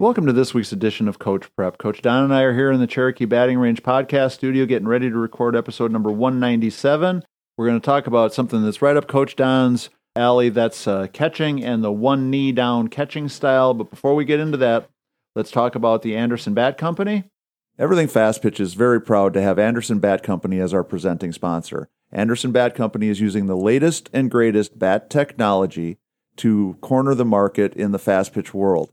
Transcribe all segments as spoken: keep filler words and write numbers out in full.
Welcome to this week's edition of Coach Prep. Coach Don and I are here in the Cherokee Batting Range podcast studio getting ready to record episode number one ninety-seven. We're going to talk about something that's right up Coach Don's alley, that's uh, catching and the one knee down catching style. But before we get into that, let's talk about the Anderson Bat Company. Everything Fast Pitch is very proud to have Anderson Bat Company as our presenting sponsor. Anderson Bat Company is using the latest and greatest bat technology to corner the market in the fast pitch world.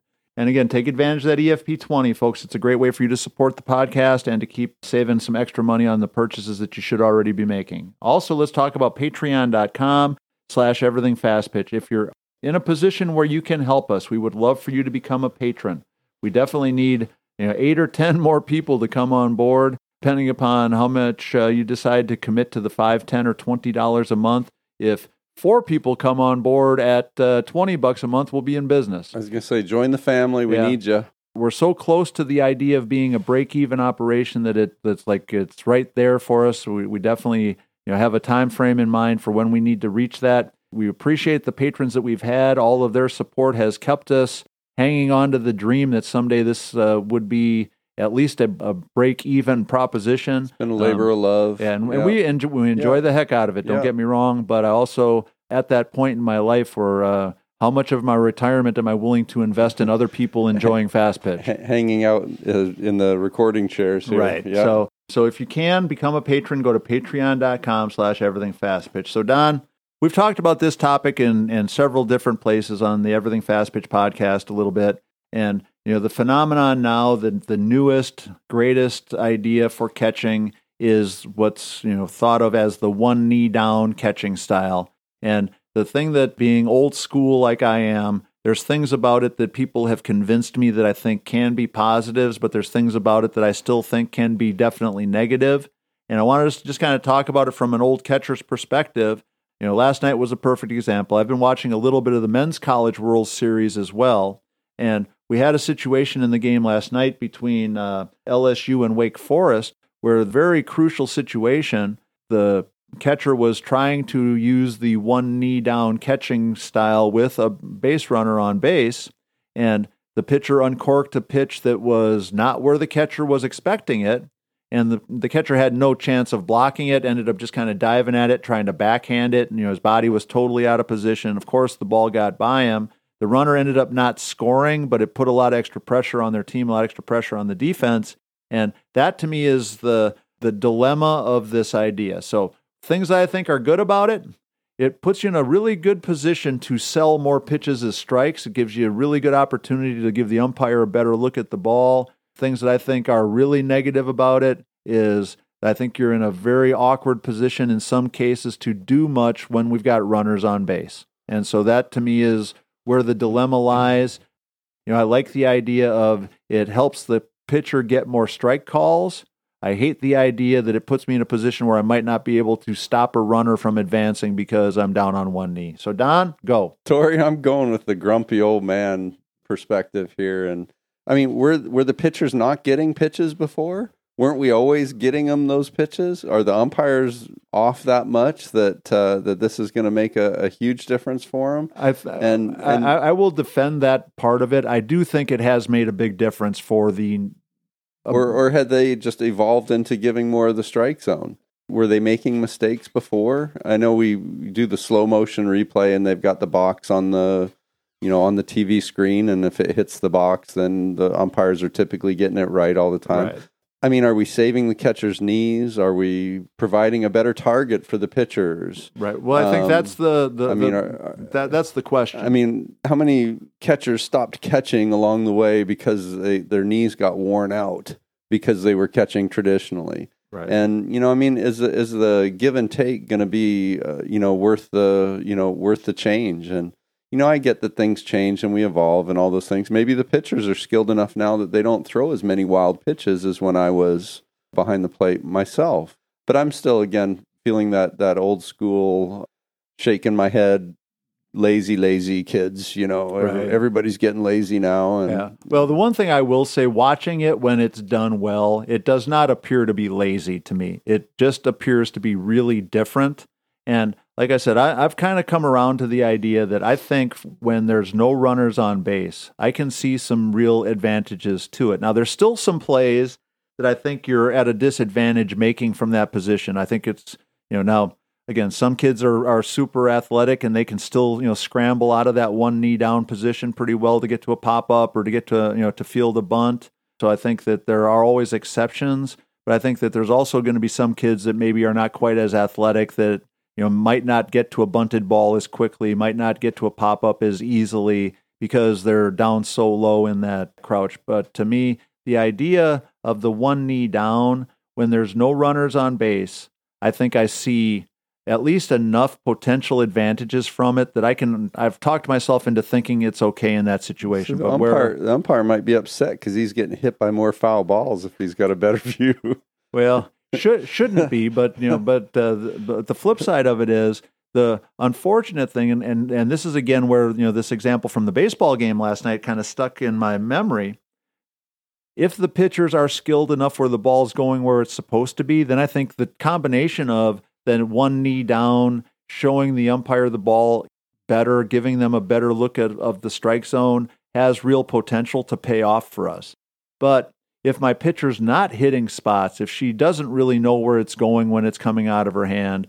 And again, take advantage of that E F P twenty, folks. It's a great way for you to support the podcast and to keep saving some extra money on the purchases that you should already be making. Also, let's talk about patreon.com slash everything fast pitch. If you're in a position where you can help us, we would love for you to become a patron. We definitely need you know, eight or ten more people to come on board, depending upon how much uh, you decide to commit to the five, ten, or twenty dollars a month. If four people come on board at uh, twenty bucks a month, we'll be in business. I was going to say, join the family. We yeah. need you. We're so close to the idea of being a break-even operation that it that's like it's right there for us. We, we definitely you know have a time frame in mind for when we need to reach that. We appreciate the patrons that we've had. All of their support has kept us hanging on to the dream that someday this uh, would be at least a, a break-even proposition. It's been a labor um, of love. And, yeah. and we enjoy, we enjoy yeah. the heck out of it, don't yeah. get me wrong, but I also, at that point in my life, where uh, how much of my retirement am I willing to invest in other people enjoying fast pitch? H- hanging out uh, in the recording chairs here. Right. Yeah. So so if you can, become a patron, go to patreon.com slash everything fast pitch. So Don, we've talked about this topic in, in several different places on the Everything Fast Pitch podcast a little bit, and you know, the phenomenon now, the, the newest, greatest idea for catching is what's, you know, thought of as the one knee down catching style. And the thing that, being old school like I am, there's things about it that people have convinced me that I think can be positives, but there's things about it that I still think can be definitely negative. And I wanted us to just kind of talk about it from an old catcher's perspective. You know, last night was a perfect example. I've been watching a little bit of the Men's College World Series as well, and we had a situation in the game last night between uh, L S U and Wake Forest where a very crucial situation, the catcher was trying to use the one knee down catching style with a base runner on base, and the pitcher uncorked a pitch that was not where the catcher was expecting it, and the, the catcher had no chance of blocking it, ended up just kind of diving at it, trying to backhand it, and you know his body was totally out of position. Of course, the ball got by him. The runner ended up not scoring, but it put a lot of extra pressure on their team, a lot of extra pressure on the defense. And that, to me, is the the dilemma of this idea. So things that I think are good about it, it puts you in a really good position to sell more pitches as strikes. It gives you a really good opportunity to give the umpire a better look at the ball. Things that I think are really negative about it is I think you're in a very awkward position in some cases to do much when we've got runners on base. And so that, to me, is where the dilemma lies. You know, I like the idea of it helps the pitcher get more strike calls. I hate the idea that it puts me in a position where I might not be able to stop a runner from advancing because I'm down on one knee. So Don, go. Tory, I'm going with the grumpy old man perspective here. And I mean, were, were the pitchers not getting pitches before? Weren't we always getting them those pitches? Are the umpires off that much that uh, that this is going to make a, a huge difference for them? I've, and, and I, I will defend that part of it. I do think it has made a big difference for the... Um, or, or had they just evolved into giving more of the strike zone? Were they making mistakes before? I know we do the slow motion replay and they've got the box on the... you know, on the T V screen, and if it hits the box, then the umpires are typically getting it right all the time. Right. I mean, are we saving the catcher's knees? Are we providing a better target for the pitchers? Right. Well, I think um, that's the, the, I mean, the are, are, that, that's the question. I mean, how many catchers stopped catching along the way because they, their knees got worn out because they were catching traditionally? Right. And, you know, I mean, is, is the give and take going to be, uh, you know, worth the, you know, worth the change? And, you know, I get that things change and we evolve and all those things. Maybe the pitchers are skilled enough now that they don't throw as many wild pitches as when I was behind the plate myself. But I'm still, again, feeling that that old school, shaking my head, lazy, lazy kids, you know, right. Everybody's getting lazy now. And yeah. Well, the one thing I will say, watching it when it's done well, it does not appear to be lazy to me. It just appears to be really different. And like I said, I, I've kind of come around to the idea that I think when there's no runners on base, I can see some real advantages to it. Now, there's still some plays that I think you're at a disadvantage making from that position. I think it's, you know, now, again, some kids are, are super athletic and they can still, you know, scramble out of that one knee down position pretty well to get to a pop-up or to get to, you know, to field a bunt. So I think that there are always exceptions, but I think that there's also going to be some kids that maybe are not quite as athletic that, you know, might not get to a bunted ball as quickly, might not get to a pop-up as easily because they're down so low in that crouch. But to me, the idea of the one knee down when there's no runners on base, I think I see at least enough potential advantages from it that I can, I've talked myself into thinking it's okay in that situation. So the, but umpire, where, the umpire might be upset because he's getting hit by more foul balls if he's got a better view. Well, Should, shouldn't be, but you know, but, uh, the, but the flip side of it is the unfortunate thing, and, and and this is again where, you know, this example from the baseball game last night kind of stuck in my memory. If the pitchers are skilled enough where the ball's going where it's supposed to be, then I think the combination of then one knee down, showing the umpire the ball better, giving them a better look at of the strike zone has real potential to pay off for us. But if my pitcher's not hitting spots, if she doesn't really know where it's going when it's coming out of her hand,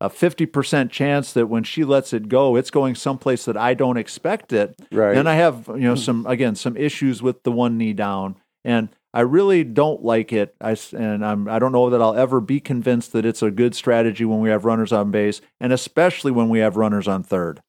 a fifty percent chance that when she lets it go, it's going someplace that I don't expect it. Right. Then I have, you know, some, again, some issues with the one knee down, and I really don't like it. I, and I'm, I don't know that I'll ever be convinced that it's a good strategy when we have runners on base, and especially when we have runners on third.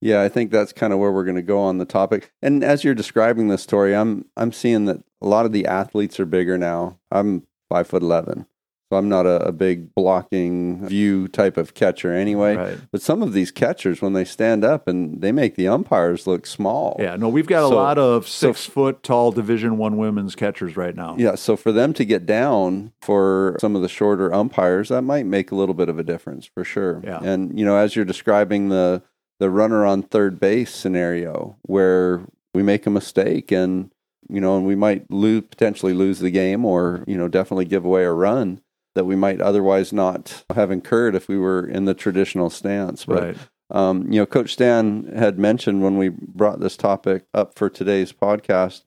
Yeah, I think that's kind of where we're going to go on the topic. And as you're describing this, Tory, I'm I'm seeing that a lot of the athletes are bigger now. I'm five foot eleven, so I'm not a, a big blocking view type of catcher anyway. Right. But some of these catchers, when they stand up, and they make the umpires look small. Yeah, no, we've got so, a lot of six so, foot tall Division One women's catchers right now. Yeah, so for them to get down for some of the shorter umpires, that might make a little bit of a difference for sure. Yeah. And you know, as you're describing the the runner on third base scenario where we make a mistake and, you know, and we might lose, potentially lose the game or, you know, definitely give away a run that we might otherwise not have incurred if we were in the traditional stance. But, right. um, you know, Coach Stan had mentioned when we brought this topic up for today's podcast,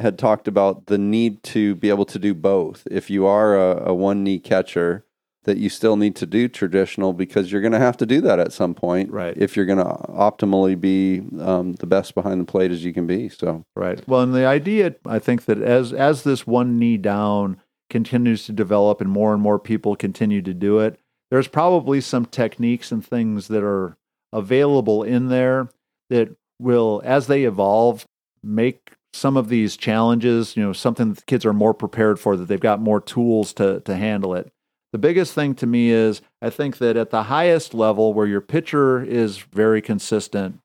had talked about the need to be able to do both. If you are a, a one knee catcher, that you still need to do traditional because you're going to have to do that at some point, right? If you're going to optimally be um, the best behind the plate as you can be. So, right. Well, and the idea, I think that as as this one knee down continues to develop and more and more people continue to do it, there's probably some techniques and things that are available in there that will, as they evolve, make some of these challenges, you know, something that the kids are more prepared for, that they've got more tools to to handle it. The biggest thing to me is I think that at the highest level where your pitcher is very consistent,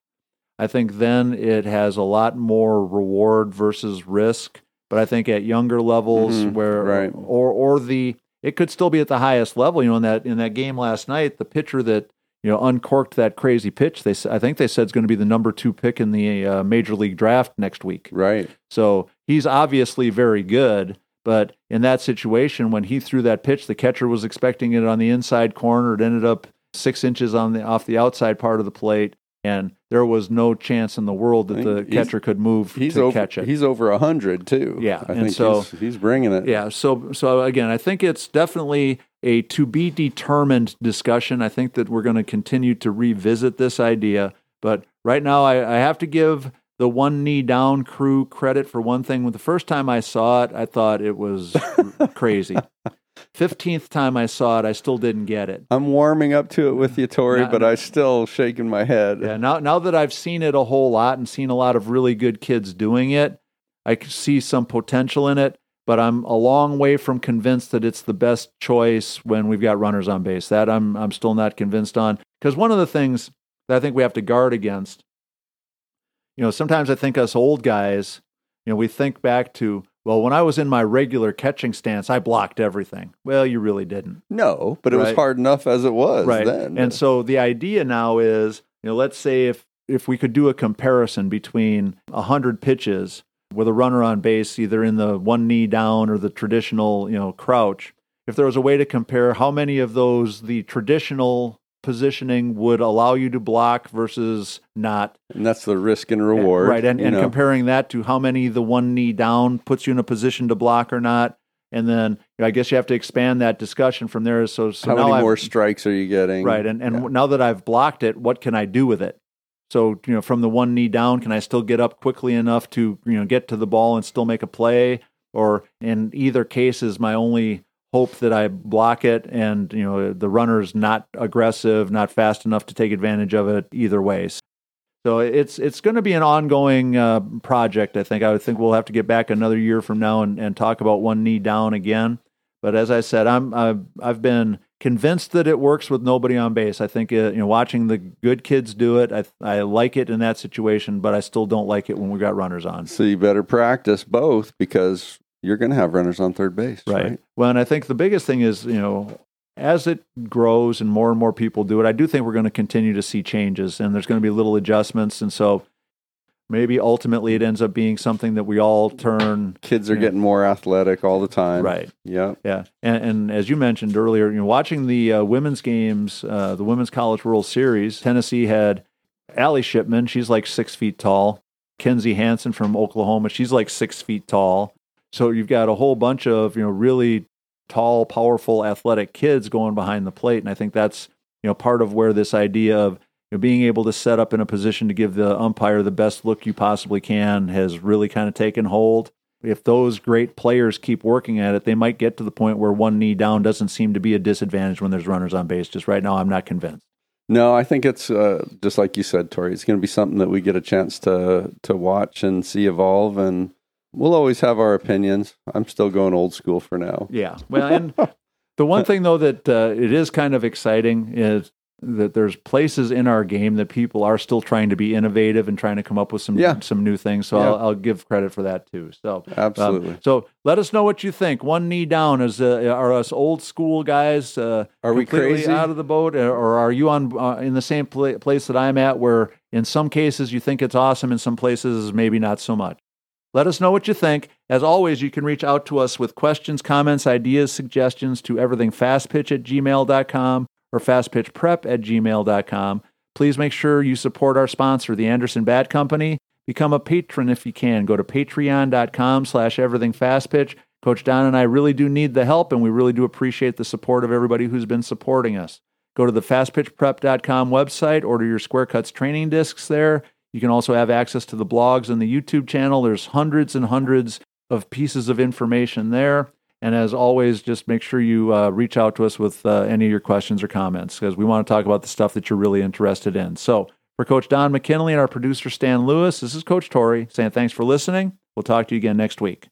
I think then it has a lot more reward versus risk. But I think at younger levels mm-hmm, where right. or or the it could still be at the highest level. You know, in that in that game last night, the pitcher that, you know, uncorked that crazy pitch, they I think they said is going to be the number two pick in the uh, major league draft next week. Right. So he's obviously very good. But in that situation, when he threw that pitch, the catcher was expecting it on the inside corner. It ended up six inches on the off the outside part of the plate, and there was no chance in the world that the catcher could move to catch it. He's over one hundred, too. Yeah, I think so, he's, he's bringing it. Yeah, so so again, I think it's definitely a to-be-determined discussion. I think that we're going to continue to revisit this idea. But right now, I, I have to give the one knee down crew credit for one thing. When the first time I saw it, I thought it was crazy. fifteenth time I saw it, I still didn't get it. I'm warming up to it with you, Tory, now, but I still shaking my head. Yeah, now, now that I've seen it a whole lot and seen a lot of really good kids doing it, I can see some potential in it, but I'm a long way from convinced that it's the best choice when we've got runners on base. That I'm I'm still not convinced on. Because one of the things that I think we have to guard against you know, sometimes I think us old guys, you know, we think back to, well, when I was in my regular catching stance, I blocked everything. Well, you really didn't. No, but it right? was hard enough as it was right. then. And so the idea now is, you know, let's say if, if we could do a comparison between one hundred pitches with a runner on base, either in the one knee down or the traditional, you know, crouch, if there was a way to compare how many of those the traditional positioning would allow you to block versus not. And that's the risk and reward. Right, and, and comparing that to how many the one knee down puts you in a position to block or not. And then, you know, I guess you have to expand that discussion from there. So, so how now many I've, more strikes are you getting? Right, and, and yeah. now that I've blocked it, what can I do with it? So, you know, from the one knee down, can I still get up quickly enough to, you know, get to the ball and still make a play? Or in either case is my only hope that I block it and, you know, the runner's not aggressive, not fast enough to take advantage of it either way. So it's it's going to be an ongoing uh, project, I think. I would think we'll have to get back another year from now and, and talk about one knee down again. But as I said, I'm I've, I've been convinced that it works with nobody on base. I think uh, you know, watching the good kids do it, I I like it in that situation, but I still don't like it when we got runners on. So you better practice both, because you're going to have runners on third base, right. right? Well, and I think the biggest thing is, you know, as it grows and more and more people do it, I do think we're going to continue to see changes, and there's going to be little adjustments, and so maybe ultimately it ends up being something that we all turn. Kids are you know, getting more athletic all the time. Right. Yeah. Yeah. And, and as you mentioned earlier, you know, watching the uh, women's games, uh, the Women's College World Series, Tennessee had Allie Shipman. She's like six feet tall. Kenzie Hansen from Oklahoma. She's like six feet tall. So you've got a whole bunch of, you know, really tall, powerful, athletic kids going behind the plate. And I think that's, you know, part of where this idea of, you know, being able to set up in a position to give the umpire the best look you possibly can has really kind of taken hold. If those great players keep working at it, they might get to the point where one knee down doesn't seem to be a disadvantage when there's runners on base. Just right now, I'm not convinced. No, I think it's, uh, just like you said, Tory, it's going to be something that we get a chance to to watch and see evolve, and we'll always have our opinions. I'm still going old school for now. Yeah. Well, and the one thing, though, that uh, it is kind of exciting is that there's places in our game that people are still trying to be innovative and trying to come up with some yeah. some new things. So yeah. I'll, I'll give credit for that, too. So absolutely. Um, so let us know what you think. One knee down. Is uh, are us old school guys uh, are we crazy out of the boat? Or are you on uh, in the same pl- place that I'm at, where in some cases you think it's awesome, in some places maybe not so much? Let us know what you think. As always, you can reach out to us with questions, comments, ideas, suggestions to everything fast pitch at gmail dot com or fast pitch prep at gmail dot com. Please make sure you support our sponsor, the Anderson Bat Company. Become a patron if you can. Go to patreon dot com slash everything fast pitch. Coach Don and I really do need the help, and we really do appreciate the support of everybody who's been supporting us. Go to the fast pitch prep dot com website, order your Square Cuts training discs there. You can also have access to the blogs and the YouTube channel. There's hundreds and hundreds of pieces of information there. And as always, just make sure you uh, reach out to us with uh, any of your questions or comments, because we want to talk about the stuff that you're really interested in. So for Coach Don McKinley and our producer, Stan Lewis, this is Coach Tory saying thanks for listening. We'll talk to you again next week.